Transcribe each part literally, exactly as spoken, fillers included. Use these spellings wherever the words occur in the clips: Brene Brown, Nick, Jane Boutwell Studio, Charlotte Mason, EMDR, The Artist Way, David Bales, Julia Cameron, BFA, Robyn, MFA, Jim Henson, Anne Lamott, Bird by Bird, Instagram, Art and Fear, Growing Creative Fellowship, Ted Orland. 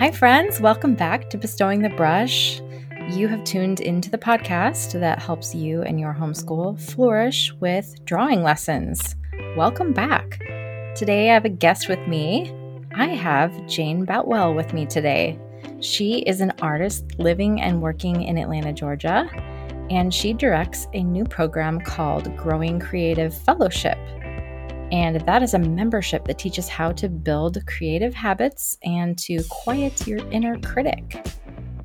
Hi friends, welcome back to Bestowing the Brush. You have tuned into the podcast that helps you and your homeschool flourish with drawing lessons. Welcome back. Today I have a guest with me. I have Jane Boutwell with me today. She is an artist living and working in Atlanta, Georgia, and she directs a new program called Growing Creative Fellowship. And that is a membership that teaches how to build creative habits and to quiet your inner critic.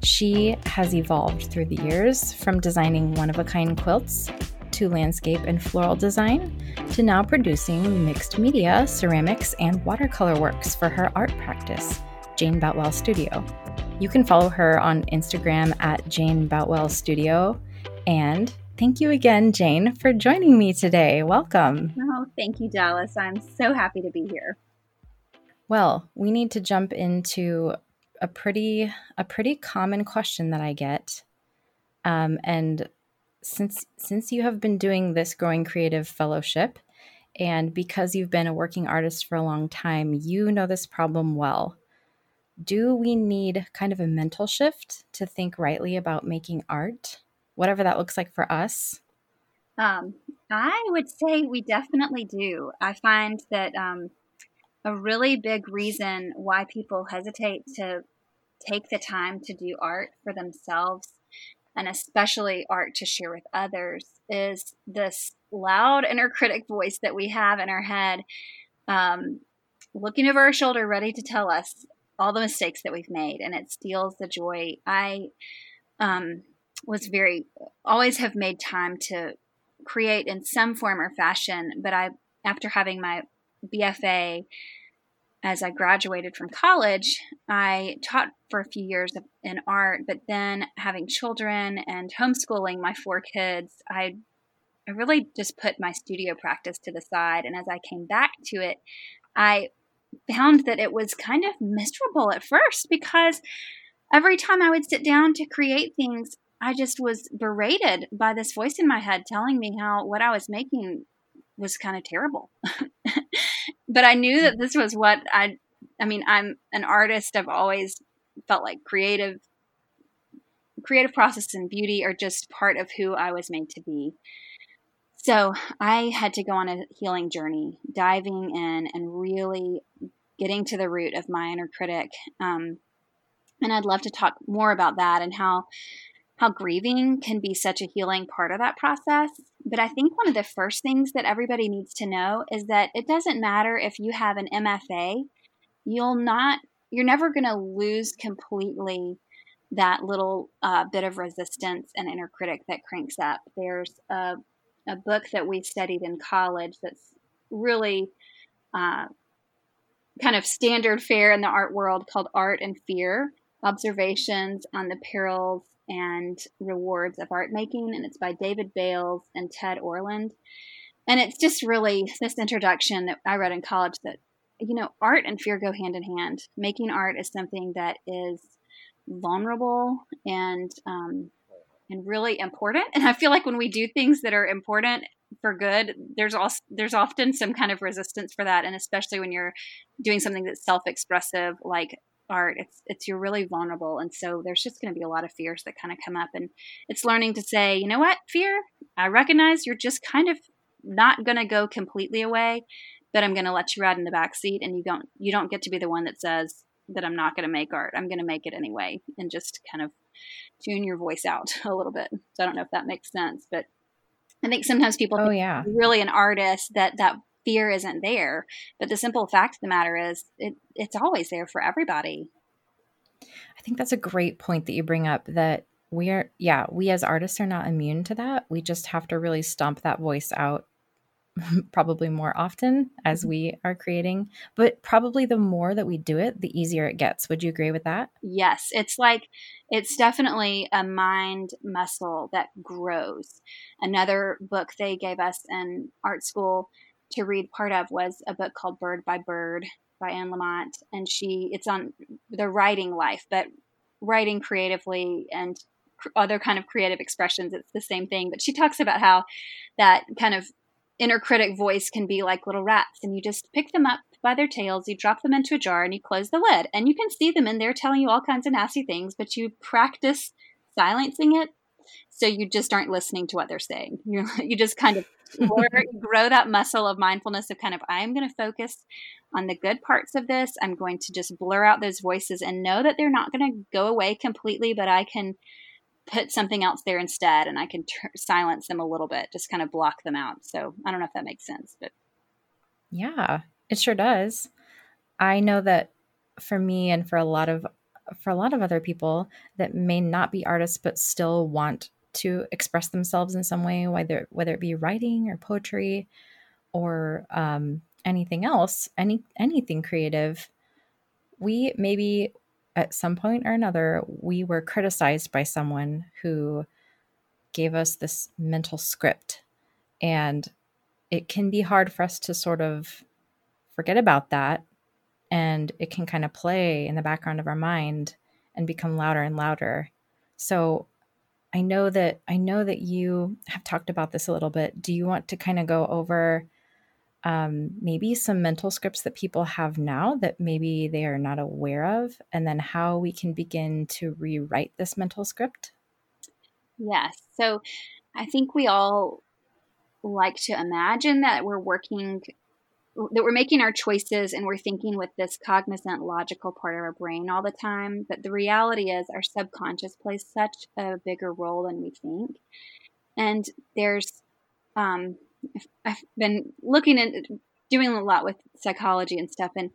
She has evolved through the years from designing one-of-a-kind quilts to landscape and floral design to now producing mixed media, ceramics, and watercolor works for her art practice, Jane Boutwell Studio. You can follow her on Instagram at Jane Boutwell Studio. And thank you again, Jane, for joining me today. Welcome. Oh, thank you, Dallas. I'm so happy to be here. Well, we need to jump into a pretty a pretty common question that I get. Um, and since since you have been doing this Growing Creative Fellowship, and because you've been a working artist for a long time, you know this problem well. Do we need kind of a mental shift to think rightly about making art? Whatever that looks like for us? Um, I would say we definitely do. I find that um, a really big reason why people hesitate to take the time to do art for themselves, and especially art to share with others, is this loud inner critic voice that we have in our head, um, looking over our shoulder, ready to tell us all the mistakes that we've made, and it steals the joy. I... Um, was very, always have made time to create in some form or fashion. But I, after having my B F A, as I graduated from college, I taught for a few years in art, but then having children and homeschooling my four kids, I, I really just put my studio practice to the side. And as I came back to it, I found that it was kind of miserable at first, because every time I would sit down to create things, I just was berated by this voice in my head telling me how what I was making was kind of terrible. But I knew that this was what I, I mean, I'm an artist. I've always felt like creative, creative process and beauty are just part of who I was made to be. So I had to go on a healing journey, diving in and really getting to the root of my inner critic. Um, and I'd love to talk more about that and how how grieving can be such a healing part of that process. But I think one of the first things that everybody needs to know is that it doesn't matter if you have an M F A, you'll not, you're never going to lose completely that little uh, bit of resistance and inner critic that cranks up. There's a, a book that we studied in college that's really uh, kind of standard fare in the art world called Art and Fear, Observations on the Perils and Rewards of Art Making, and it's by David Bales and Ted Orland. And it's just really this introduction that I read in college that, you know, art and fear go hand in hand. Making art is something that is vulnerable and um, and really important. And I feel like when we do things that are important for good, there's also there's often some kind of resistance for that. And especially when you're doing something that's self-expressive, like art, it's it's you're really vulnerable, and so there's just going to be a lot of fears that kind of come up. And it's learning to say, you know what, fear, I recognize you're just kind of not going to go completely away, but I'm going to let you ride in the back seat, and you don't you don't get to be the one that says that I'm not going to make art. I'm going to make it anyway, and just kind of tune your voice out a little bit. So I don't know if that makes sense, but I think sometimes people oh, think yeah. really an artist that that fear isn't there, but the simple fact of the matter is it, it's always there for everybody. I think that's a great point that you bring up, that we are, yeah, we as artists are not immune to that. We just have to really stomp that voice out probably more often as we are creating, but probably the more that we do it, the easier it gets. Would you agree with that? Yes. It's like, it's definitely a mind muscle that grows. Another book they gave us in art school to read part of was a book called Bird by Bird by Anne Lamott. And she, it's on the writing life, but writing creatively and cr- other kind of creative expressions. It's the same thing, but she talks about how that kind of inner critic voice can be like little rats, and you just pick them up by their tails, you drop them into a jar, and you close the lid. And you can see them in there telling you all kinds of nasty things, but you practice silencing it. So you just aren't listening to what they're saying. You're, you just kind of learn, grow that muscle of mindfulness of kind of, I'm going to focus on the good parts of this. I'm going to just blur out those voices and know that they're not going to go away completely, but I can put something else there instead. And I can t- silence them a little bit, just kind of block them out. So I don't know if that makes sense, but. Yeah, it sure does. I know that for me and for a lot of for a lot of other people that may not be artists, but still want to express themselves in some way, whether, whether it be writing or poetry or um, anything else, any, anything creative, we maybe at some point or another, we were criticized by someone who gave us this mental script. And it can be hard for us to sort of forget about that. And it can kind of play in the background of our mind and become louder and louder. So I know that I know that you have talked about this a little bit. Do you want to kind of go over um, maybe some mental scripts that people have now that maybe they are not aware of, and then how we can begin to rewrite this mental script? Yes. So I think we all like to imagine that we're working that we're making our choices and we're thinking with this cognizant, logical part of our brain all the time. But the reality is our subconscious plays such a bigger role than we think. And there's, um, I've been looking and doing a lot with psychology and stuff. And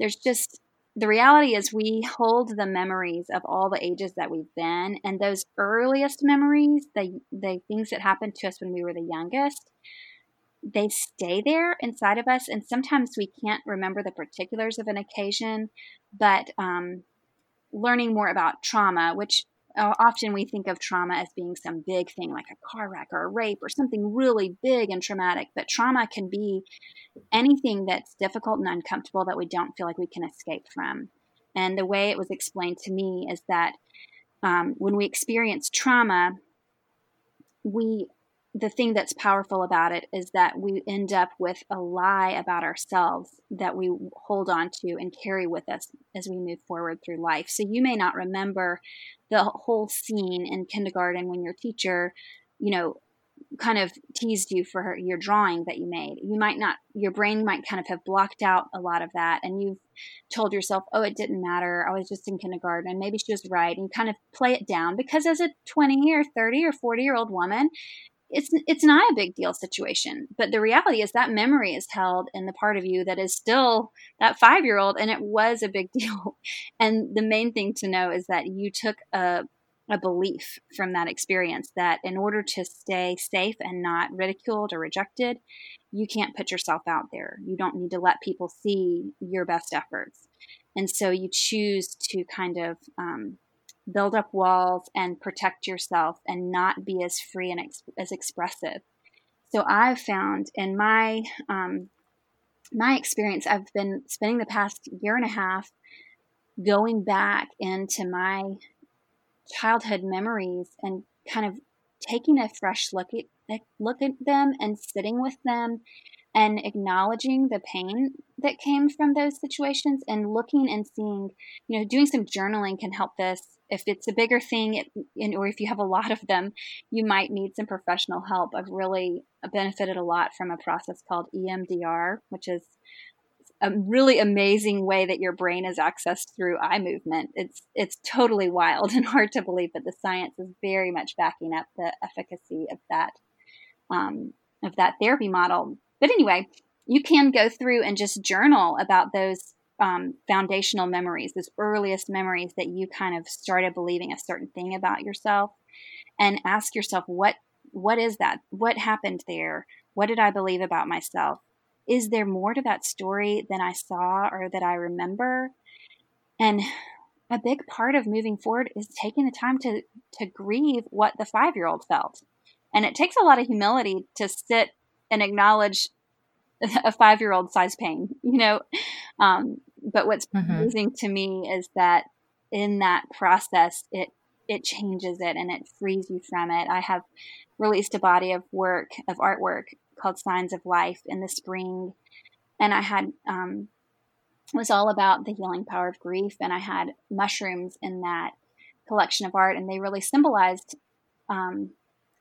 there's just, the reality is we hold the memories of all the ages that we've been. And those earliest memories, the, the things that happened to us when we were the youngest, they stay there inside of us. And sometimes we can't remember the particulars of an occasion, but um, learning more about trauma, which uh, often we think of trauma as being some big thing like a car wreck or a rape or something really big and traumatic. But trauma can be anything that's difficult and uncomfortable that we don't feel like we can escape from. And the way it was explained to me is that um, when we experience trauma, we the thing that's powerful about it is that we end up with a lie about ourselves that we hold on to and carry with us as we move forward through life. So you may not remember the whole scene in kindergarten when your teacher, you know, kind of teased you for her, your drawing that you made. You might not, your brain might kind of have blocked out a lot of that. And you've told yourself, oh, it didn't matter. I was just in kindergarten and maybe she was right. And kind of play it down because as a twenty or thirty or forty year old woman, It's it's not a big deal situation, but the reality is that memory is held in the part of you that is still that five-year-old, and it was a big deal. And the main thing to know is that you took a a belief from that experience that in order to stay safe and not ridiculed or rejected, you can't put yourself out there. You don't need to let people see your best efforts. And so you choose to kind of um, build up walls and protect yourself and not be as free and ex- as expressive. So I've found in my, um, my experience, I've been spending the past year and a half going back into my childhood memories and kind of taking a fresh look at, look at them and sitting with them and acknowledging the pain that came from those situations and looking and seeing, you know, doing some journaling can help this. If it's a bigger thing it, and, or if you have a lot of them, you might need some professional help. I've really benefited a lot from a process called E M D R, which is a really amazing way that your brain is accessed through eye movement. It's it's totally wild and hard to believe, but the science is very much backing up the efficacy of that um, of that therapy model. But anyway, you can go through and just journal about those um, foundational memories, those earliest memories that you kind of started believing a certain thing about yourself, and ask yourself, what what is that? What happened there? What did I believe about myself? Is there more to that story than I saw or that I remember? And a big part of moving forward is taking the time to to grieve what the five-year-old felt. And it takes a lot of humility to sit and acknowledge a five-year-old size pain, you know? Um, but what's mm-hmm. amazing to me is that in that process, it, it changes it and it frees you from it. I have released a body of work, of artwork called Signs of Life in the spring. And I had, um, was all about the healing power of grief. And I had mushrooms in that collection of art, and they really symbolized um,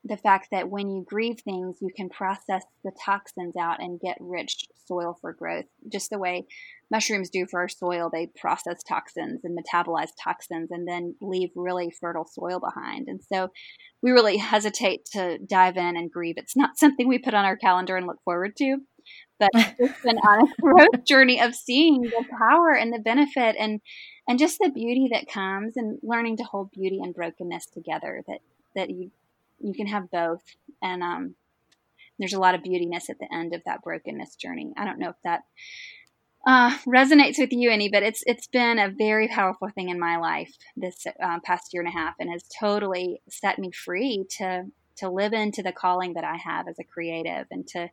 the fact that when you grieve things, you can process the toxins out and get rich soil for growth, just the way mushrooms do for our soil. They process toxins and metabolize toxins and then leave really fertile soil behind. And so we really hesitate to dive in and grieve. It's not something we put on our calendar and look forward to, but it's been on a growth journey of seeing the power and the benefit and, and just the beauty that comes, and learning to hold beauty and brokenness together, that, that you, you can have both. And um, there's a lot of beautiness at the end of that brokenness journey. I don't know if that uh, resonates with you any, but it's it's been a very powerful thing in my life this uh, past year and a half, and has totally set me free to to live into the calling that I have as a creative, and to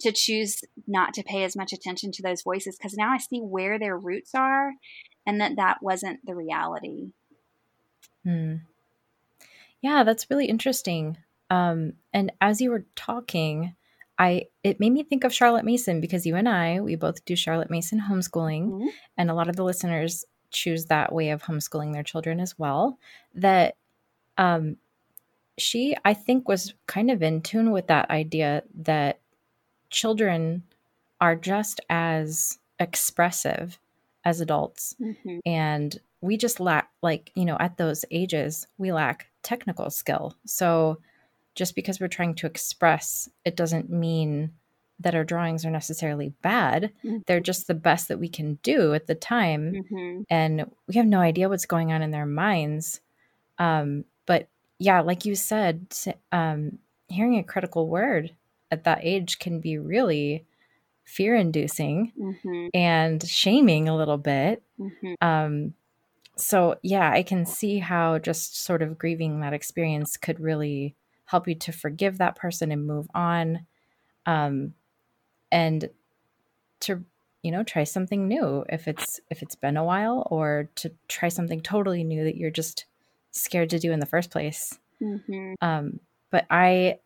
to choose not to pay as much attention to those voices, because now I see where their roots are, and that that wasn't the reality. Hmm. Yeah, that's really interesting. Um, and as you were talking, I it made me think of Charlotte Mason, because you and I, we both do Charlotte Mason homeschooling, mm-hmm. and a lot of the listeners choose that way of homeschooling their children as well. That um, she, I think, was kind of in tune with that idea that children are just as expressive as adults, mm-hmm. and we just lack, like, you know, at those ages, we lack technical skill. So just because we're trying to express, it doesn't mean that our drawings are necessarily bad. Mm-hmm. They're just the best that we can do at the time. Mm-hmm. And we have no idea what's going on in their minds. Um, but yeah, like you said, um, hearing a critical word at that age can be really fear-inducing, mm-hmm. and shaming a little bit. Mm-hmm. Um, So yeah, I can see how just sort of grieving that experience could really help you to forgive that person and move on, um, and to, you know, try something new if it's if it's been a while, or to try something totally new that you're just scared to do in the first place. Mm-hmm. Um, but I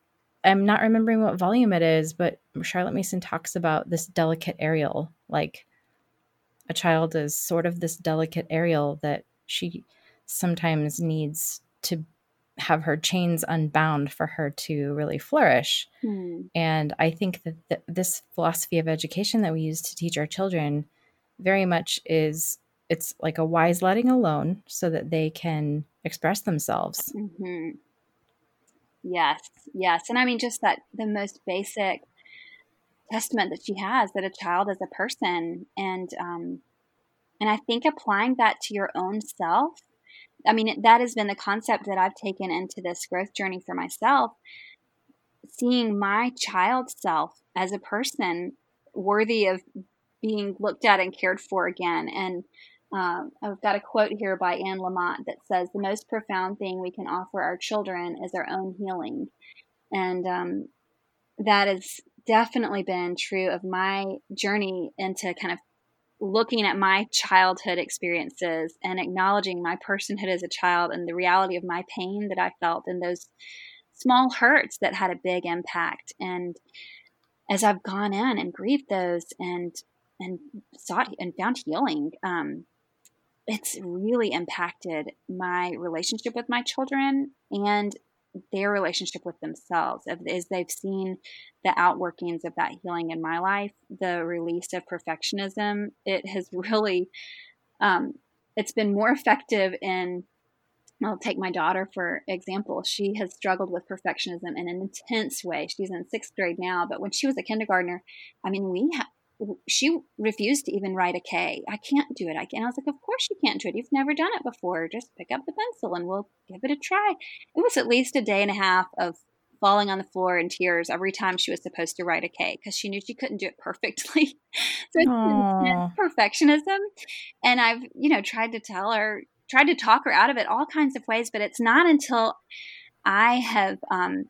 am not remembering what volume it is, but Charlotte Mason talks about this delicate aerial, like. A child is sort of this delicate Ariel that she sometimes needs to have her chains unbound for her to really flourish. Mm. And I think that th- this philosophy of education that we use to teach our children very much is, it's like a wise letting alone so that they can express themselves. Mm-hmm. Yes, yes. And I mean, just that the most basic testament that she has, that a child is a person, and um, and I think applying that to your own self. I mean, that has been the concept that I've taken into this growth journey for myself. Seeing my child self as a person worthy of being looked at and cared for again. And uh, I've got a quote here by Anne Lamott that says, "The most profound thing we can offer our children is our own healing," and um, that is. Definitely been true of my journey into kind of looking at my childhood experiences and acknowledging my personhood as a child and the reality of my pain that I felt and those small hurts that had a big impact. And as I've gone in and grieved those and and sought and found healing, um, it's really impacted my relationship with my children and their relationship with themselves, as they've seen the outworkings of that healing in my life, the release of perfectionism. It has really, um, it's been more effective in, I'll take my daughter for example. She has struggled with perfectionism in an intense way. She's in sixth grade now, but when she was a kindergartner, I mean, we ha- she refused to even write a K. I can't do it. I can't. I was like, of course you can't do it. You've never done it before. Just pick up the pencil and we'll give it a try. It was at least a day and a half of falling on the floor in tears every time she was supposed to write a K, because she knew she couldn't do it perfectly. So it's intense perfectionism. And I've, you know, tried to tell her, tried to talk her out of it all kinds of ways, but it's not until I have um,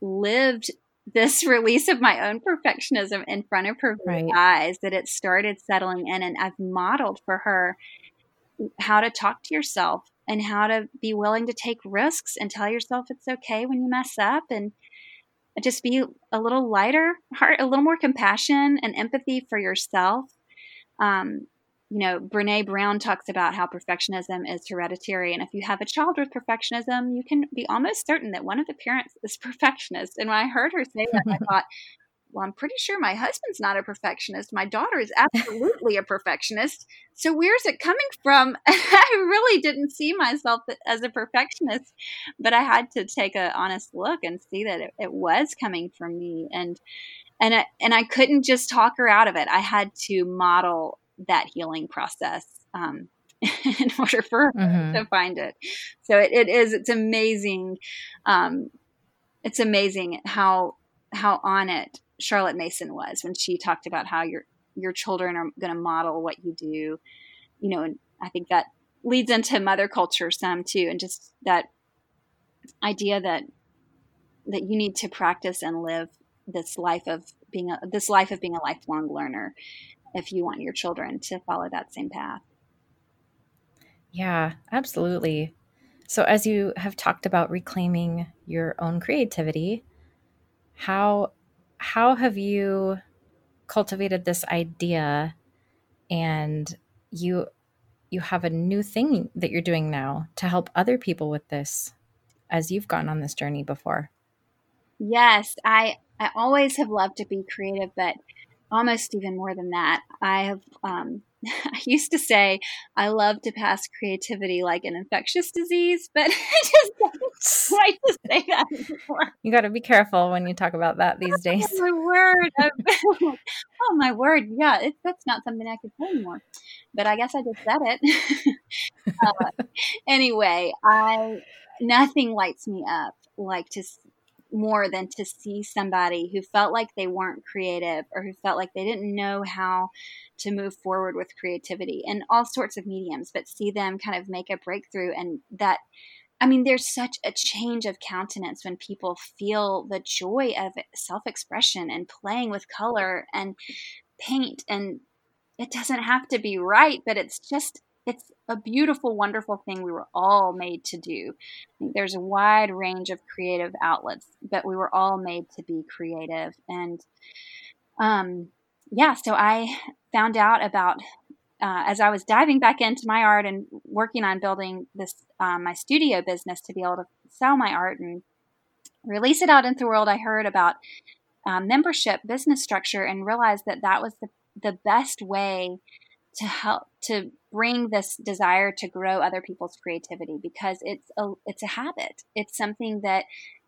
lived this release of my own perfectionism in front of her right. eyes that it started settling in. And I've modeled for her how to talk to yourself and how to be willing to take risks and tell yourself it's okay when you mess up, and just be a little lighter heart, a little more compassion and empathy for yourself. Um, you know, Brene Brown talks about how perfectionism is hereditary. And if you have a child with perfectionism, you can be almost certain that one of the parents is perfectionist. And when I heard her say that, I thought, well, I'm pretty sure my husband's not a perfectionist. My daughter is absolutely a perfectionist. So where's it coming from? I really didn't see myself as a perfectionist, but I had to take an honest look and see that it, it was coming from me. And, and, I, and I couldn't just talk her out of it. I had to model that healing process um, in order for her mm-hmm. to find it. So it, it is, it's amazing. Um, it's amazing how, how on it Charlotte Mason was when she talked about how your your children are going to model what you do, you know, and I think that leads into mother culture some too, and just that idea that that you need to practice and live this life of being a, this life of being a lifelong learner if you want your children to follow that same path. Yeah, absolutely. So as you have talked about reclaiming your own creativity, how How have you cultivated this idea, and you you have a new thing that you're doing now to help other people with this as you've gone on this journey before? Yes, I, I always have loved to be creative, but almost even more than that, I have um, I used to say I love to pass creativity like an infectious disease, but I just don't like to say that anymore. You got to be careful when you talk about that these days. Oh, my word. Oh, my word. Yeah, it, that's not something I could say anymore. But I guess I just said it. uh, anyway, I nothing lights me up like to more than to see somebody who felt like they weren't creative or who felt like they didn't know how to move forward with creativity in all sorts of mediums, but see them kind of make a breakthrough. And that, I mean, there's such a change of countenance when people feel the joy of self-expression and playing with color and paint. And it doesn't have to be right, but it's just, it's a beautiful, wonderful thing we were all made to do. There's a wide range of creative outlets, but we were all made to be creative. And um, yeah, so I found out about, uh, as I was diving back into my art and working on building this, uh, my studio business to be able to sell my art and release it out into the world, I heard about uh, membership business structure and realized that that was the, the best way to help to bring this desire to grow other people's creativity, because it's a, it's a habit. It's something that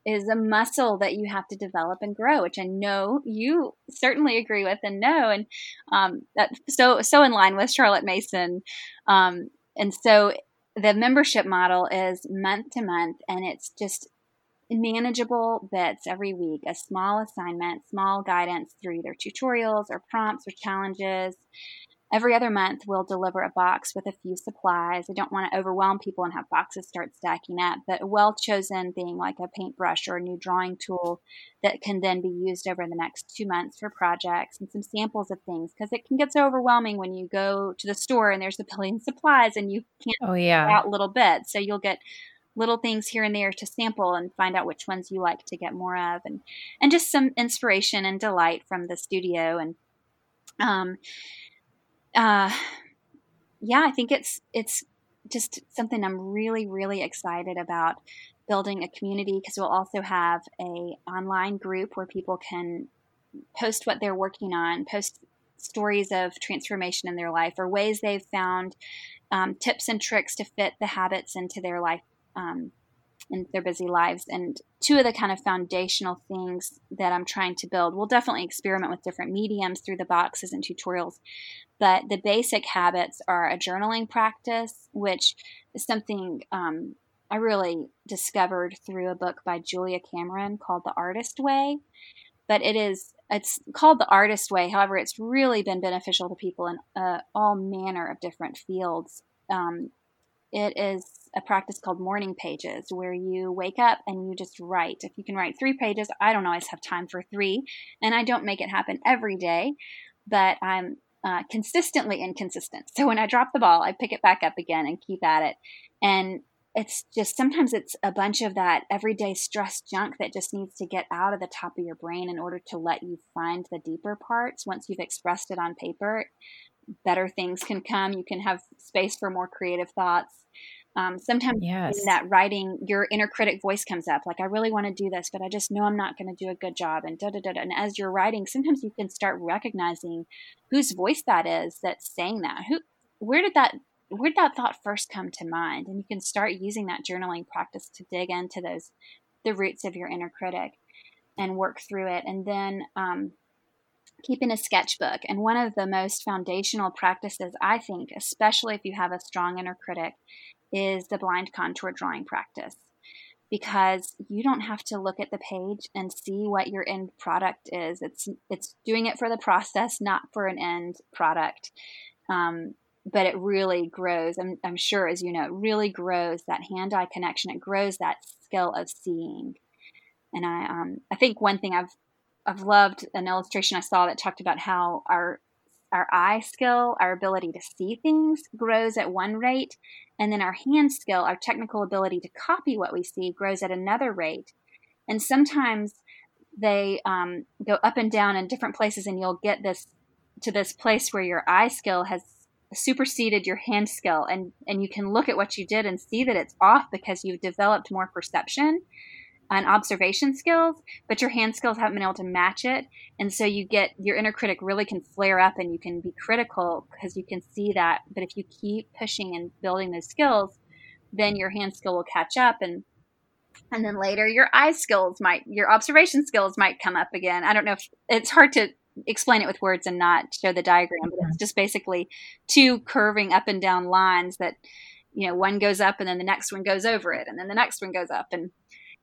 is a muscle that you have to develop and grow, which I know you certainly agree with and know. And um, that's so, so in line with Charlotte Mason. Um, and so the membership model is month to month, and it's just manageable bits every week, a small assignment, small guidance through either tutorials or prompts or challenges. Every other month, we'll deliver a box with a few supplies. I don't want to overwhelm people and have boxes start stacking up, but a well-chosen thing like a paintbrush or a new drawing tool that can then be used over the next two months for projects, and some samples of things, because it can get so overwhelming when you go to the store and there's a billion supplies and you can't oh, yeah. figure out little bits. So you'll get little things here and there to sample and find out which ones you like to get more of, and, and just some inspiration and delight from the studio. And um. Uh, yeah, I think it's, it's just something I'm really, really excited about, building a community, because we'll also have a online group where people can post what they're working on, post stories of transformation in their life or ways they've found um, tips and tricks to fit the habits into their life, um, in their busy lives. And two of the kind of foundational things that I'm trying to build, we'll definitely experiment with different mediums through the boxes and tutorials, but the basic habits are a journaling practice, which is something um, I really discovered through a book by Julia Cameron called The Artist Way. But it is, it's called The Artist Way. However, it's really been beneficial to people in uh, all manner of different fields. Um, It is a practice called morning pages, where you wake up and you just write. If you can write three pages, I don't always have time for three, and I don't make it happen every day, but I'm uh, consistently inconsistent. So when I drop the ball, I pick it back up again and keep at it. And it's just, sometimes it's a bunch of that everyday stress junk that just needs to get out of the top of your brain in order to let you find the deeper parts once you've expressed it on paper. better things can come. You can have space for more creative thoughts. Um, sometimes yes. in that writing, your inner critic voice comes up. Like, I really want to do this, but I just know I'm not going to do a good job. And da da da. And as you're writing, sometimes you can start recognizing whose voice that is that's saying that. Who, where did that, where did that thought first come to mind? And you can start using that journaling practice to dig into those, the roots of your inner critic, and work through it. And then um, keeping a sketchbook. And one of the most foundational practices, I think, especially if you have a strong inner critic, is the blind contour drawing practice, because you don't have to look at the page and see what your end product is. It's it's doing it for the process, not for an end product. Um, but it really grows, I'm, I'm sure, as you know, it really grows that hand-eye connection. It grows that skill of seeing. And I um, I think one thing I've I've loved an illustration I saw that talked about how our our eye skill, our ability to see things, grows at one rate, and then our hand skill, our technical ability to copy what we see, grows at another rate. And sometimes they um, go up and down in different places, and you'll get this to this place where your eye skill has superseded your hand skill, and and you can look at what you did and see that it's off because you've developed more perception and observation skills, but your hand skills haven't been able to match it. And so you get, your inner critic really can flare up, and you can be critical because you can see that. But if you keep pushing and building those skills, then your hand skill will catch up, and and then later your eye skills might, your observation skills might come up again. I don't know if it's hard to explain it with words and not show the diagram, but it's just basically two curving up and down lines that, you know, one goes up and then the next one goes over it, and then the next one goes up, and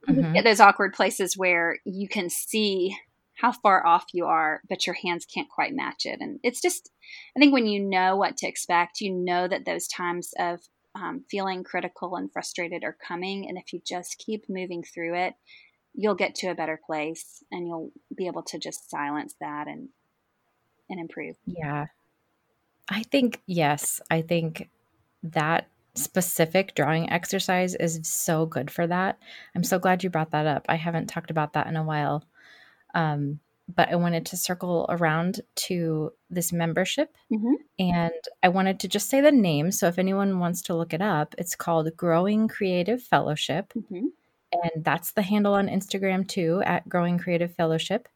mm-hmm. get those awkward places where you can see how far off you are, but your hands can't quite match it. And it's just, I think when you know what to expect, you know that those times of um, feeling critical and frustrated are coming. And if you just keep moving through it, you'll get to a better place, and you'll be able to just silence that and, and improve. Yeah. I think, yes, I think that specific drawing exercise is so good for that. I'm so glad you brought that up. I haven't talked about that in a while. Um, but I wanted to circle around to this membership, mm-hmm. and I wanted to just say the name. So if anyone wants to look it up, it's called Growing Creative Fellowship. Mm-hmm. And that's the handle on Instagram too, at Growing Creative Fellowship.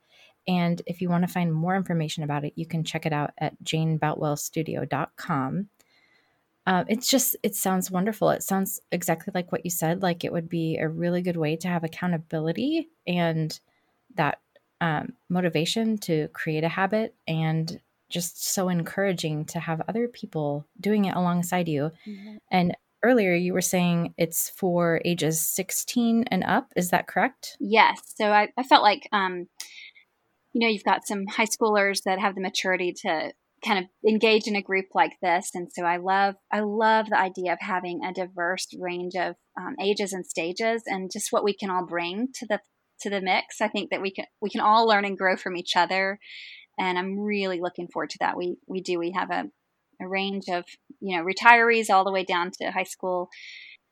And if you want to find more information about it, you can check it out at jane boutwell studio dot com. Uh, it's just, it sounds wonderful. It sounds exactly like what you said, like it would be a really good way to have accountability and that um, motivation to create a habit, and just so encouraging to have other people doing it alongside you. Mm-hmm. And earlier you were saying it's for ages sixteen and up. Is that correct? Yes. So I, I felt like, um, you know, you've got some high schoolers that have the maturity to kind of engage in a group like this. And so I love, I love the idea of having a diverse range of um, ages and stages, and just what we can all bring to the, to the mix. I think that we can, we can all learn and grow from each other. And I'm really looking forward to that. We, we do, we have a, a range of, you know, retirees all the way down to high school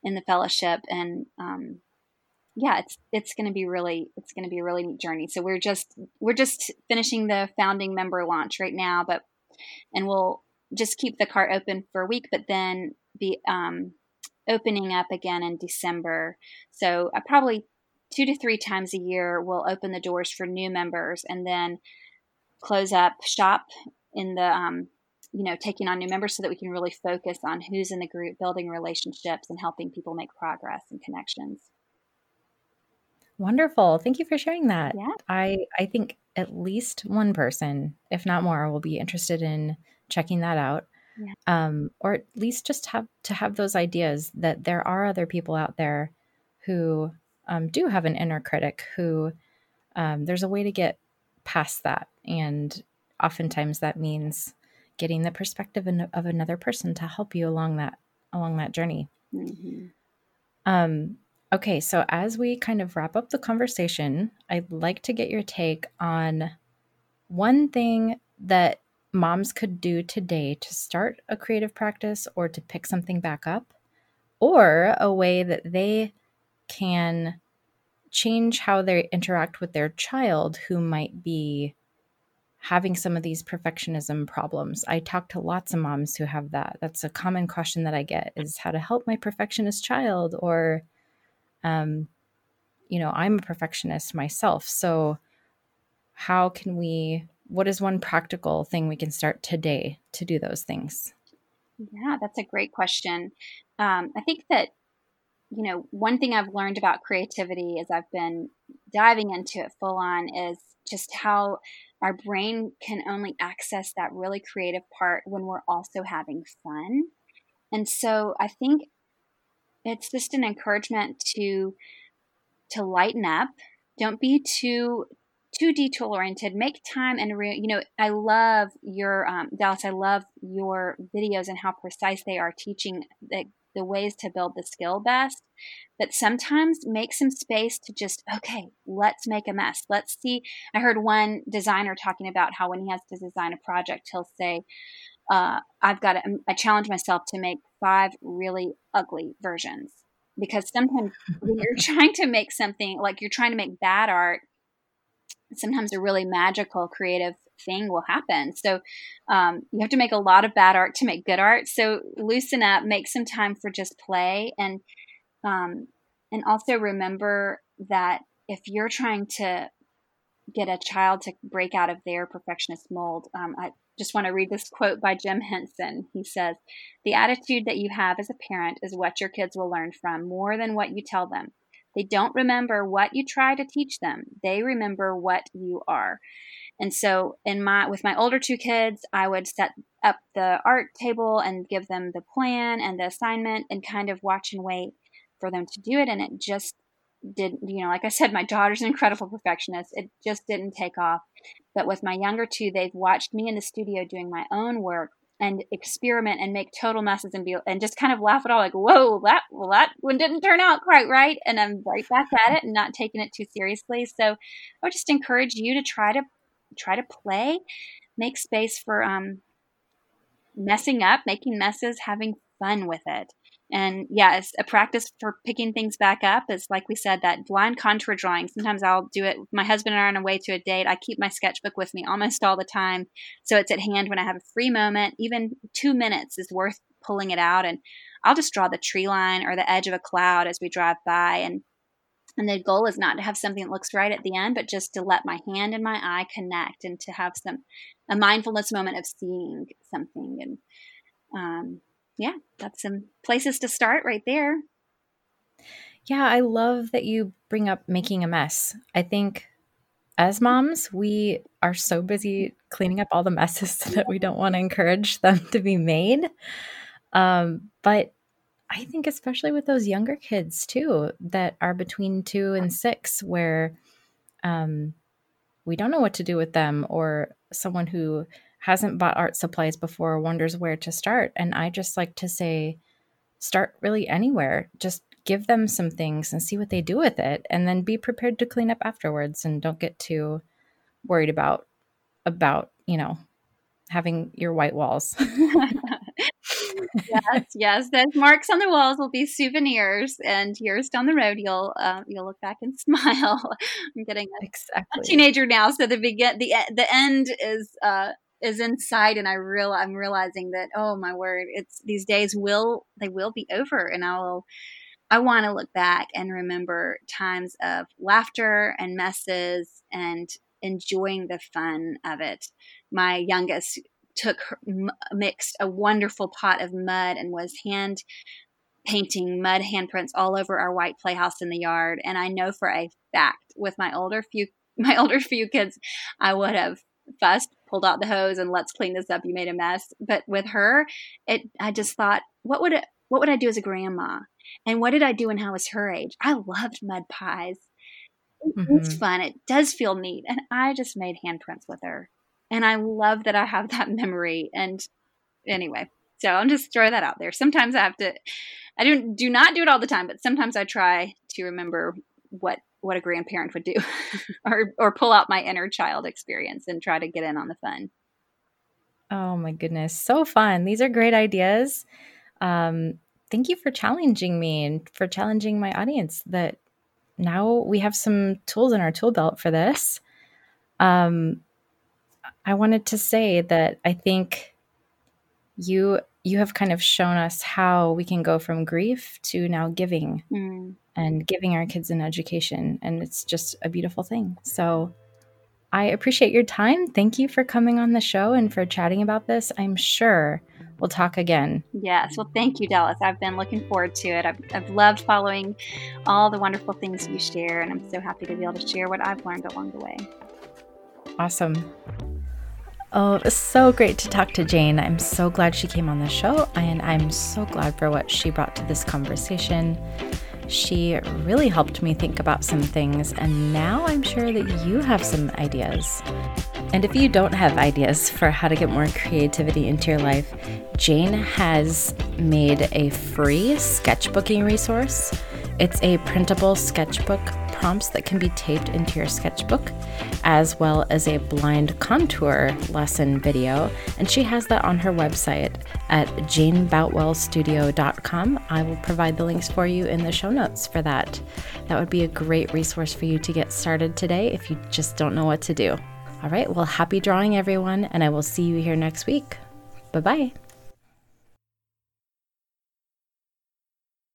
in the fellowship. And um, yeah, it's, it's going to be really, it's going to be a really neat journey. So we're just, we're just finishing the founding member launch right now, but and we'll just keep the cart open for a week, but then be um, opening up again in December. So uh, probably two to three times a year, we'll open the doors for new members, and then close up shop in the, um, you know, taking on new members, so that we can really focus on who's in the group, building relationships, and helping people make progress and connections. Wonderful. Thank you for sharing that. Yeah. I, I think at least one person, if not more, will be interested in checking that out. Yeah. Um, or at least just have to have those ideas that there are other people out there who um, do have an inner critic, who um, there's a way to get past that. And oftentimes that means getting the perspective of another person to help you along that, along that journey. Mm-hmm. Um, Okay, so as we kind of wrap up the conversation, I'd like to get your take on one thing that moms could do today to start a creative practice, or to pick something back up, or a way that they can change how they interact with their child who might be having some of these perfectionism problems. I talk to lots of moms who have that. That's a common question that I get, is how to help my perfectionist child, or, um, you know, I'm a perfectionist myself. So how can we, what is one practical thing we can start today to do those things? Yeah, that's a great question. Um, I think that, you know, one thing I've learned about creativity as I've been diving into it full on is just how our brain can only access that really creative part when we're also having fun. And so I think it's just an encouragement to to lighten up. Don't be too too detail oriented. Make time and re- you know, I love your um, Dallas. I love your videos and how precise they are, teaching the, the ways to build the skill best. But sometimes make some space to just, okay, let's make a mess. Let's see. I heard one designer talking about how when he has to design a project, he'll say, uh, "I've got to, I challenge myself to make five really ugly versions." Because sometimes when you're trying to make something, like you're trying to make bad art, sometimes a really magical creative thing will happen. So um, you have to make a lot of bad art to make good art. So loosen up, make some time for just play. And um, and also remember that if you're trying to get a child to break out of their perfectionist mold, um, I just want to read this quote by Jim Henson. He says, "The attitude that you have as a parent is what your kids will learn from more than what you tell them. They don't remember what you try to teach them. They remember what you are." And so in my, with my older two kids, I would set up the art table and give them the plan and the assignment and kind of watch and wait for them to do it. And it just did, you know, like I said, my daughter's an incredible perfectionist. It just didn't take off. But with my younger two, they've watched me in the studio doing my own work and experiment and make total messes and be, and just kind of laugh at all, like, whoa, that, well, that one didn't turn out quite right. And I'm right back at it and not taking it too seriously. So I would just encourage you to try to try to play, make space for um, messing up, making messes, having fun with it. And yes, yeah, a practice for picking things back up is, like we said, that blind contour drawing. Sometimes I'll do it. My husband and I are on a way to a date. I keep my sketchbook with me almost all the time. So it's at hand when I have a free moment. Even two minutes is worth pulling it out. And I'll just draw the tree line or the edge of a cloud as we drive by. And and the goal is not to have something that looks right at the end, but just to let my hand and my eye connect and to have some a mindfulness moment of seeing something. And um yeah, that's some places to start right there. Yeah, I love that you bring up making a mess. I think as moms, we are so busy cleaning up all the messes that we don't want to encourage them to be made. Um, but I think especially with those younger kids too, that are between two and six, where um, we don't know what to do with them, or someone who hasn't bought art supplies before, wonders where to start. And I just like to say, start really anywhere. Just give them some things and see what they do with it. And then be prepared to clean up afterwards, and don't get too worried about, about, you know, having your white walls. Yes, yes. Those marks on the walls will be souvenirs, and years down the road, you'll uh, you'll look back and smile. I'm getting a, exactly. a teenager now, so the begin the the end is uh, is in sight, and I real I'm realizing that, oh my word, it's these days will they will be over, and I will I want to look back and remember times of laughter and messes and enjoying the fun of it. My youngest took her, mixed a wonderful pot of mud and was hand painting mud handprints all over our white playhouse in the yard. And I know for a fact with my older few, my older few kids, I would have fussed, pulled out the hose, and let's clean this up. You made a mess. But with her, it, I just thought, what would it, what would I do as a grandma? And what did I do when I was her age? I loved mud pies. It, mm-hmm. It's fun. It does feel neat. And I just made handprints with her. And I love that I have that memory. And anyway, so I'll just throw that out there. Sometimes I have to, I don't, do not do it all the time, but sometimes I try to remember what, what a grandparent would do or, or pull out my inner child experience and try to get in on the fun. Oh my goodness. So fun. These are great ideas. Um, thank you for challenging me and for challenging my audience that now we have some tools in our tool belt for this. Um, I wanted to say that I think you you have kind of shown us how we can go from grief to now giving mm. and giving our kids an education. And it's just a beautiful thing. So I appreciate your time. Thank you for coming on the show and for chatting about this. I'm sure we'll talk again. Yes. Well, thank you, Dallas. I've been looking forward to it. I've, I've loved following all the wonderful things you share, and I'm so happy to be able to share what I've learned along the way. Awesome. Oh, it was so great to talk to Jane. I'm so glad she came on the show, and I'm so glad for what she brought to this conversation. She really helped me think about some things, and now I'm sure that you have some ideas. And if you don't have ideas for how to get more creativity into your life, Jane has made a free sketchbooking resource. It's a printable sketchbook prompts that can be taped into your sketchbook, as well as a blind contour lesson video. And she has that on her website at jane boutwell studio dot com. I will provide the links for you in the show notes for that. That would be a great resource for you to get started today if you just don't know what to do. All right, well, happy drawing, everyone, and I will see you here next week. Bye-bye.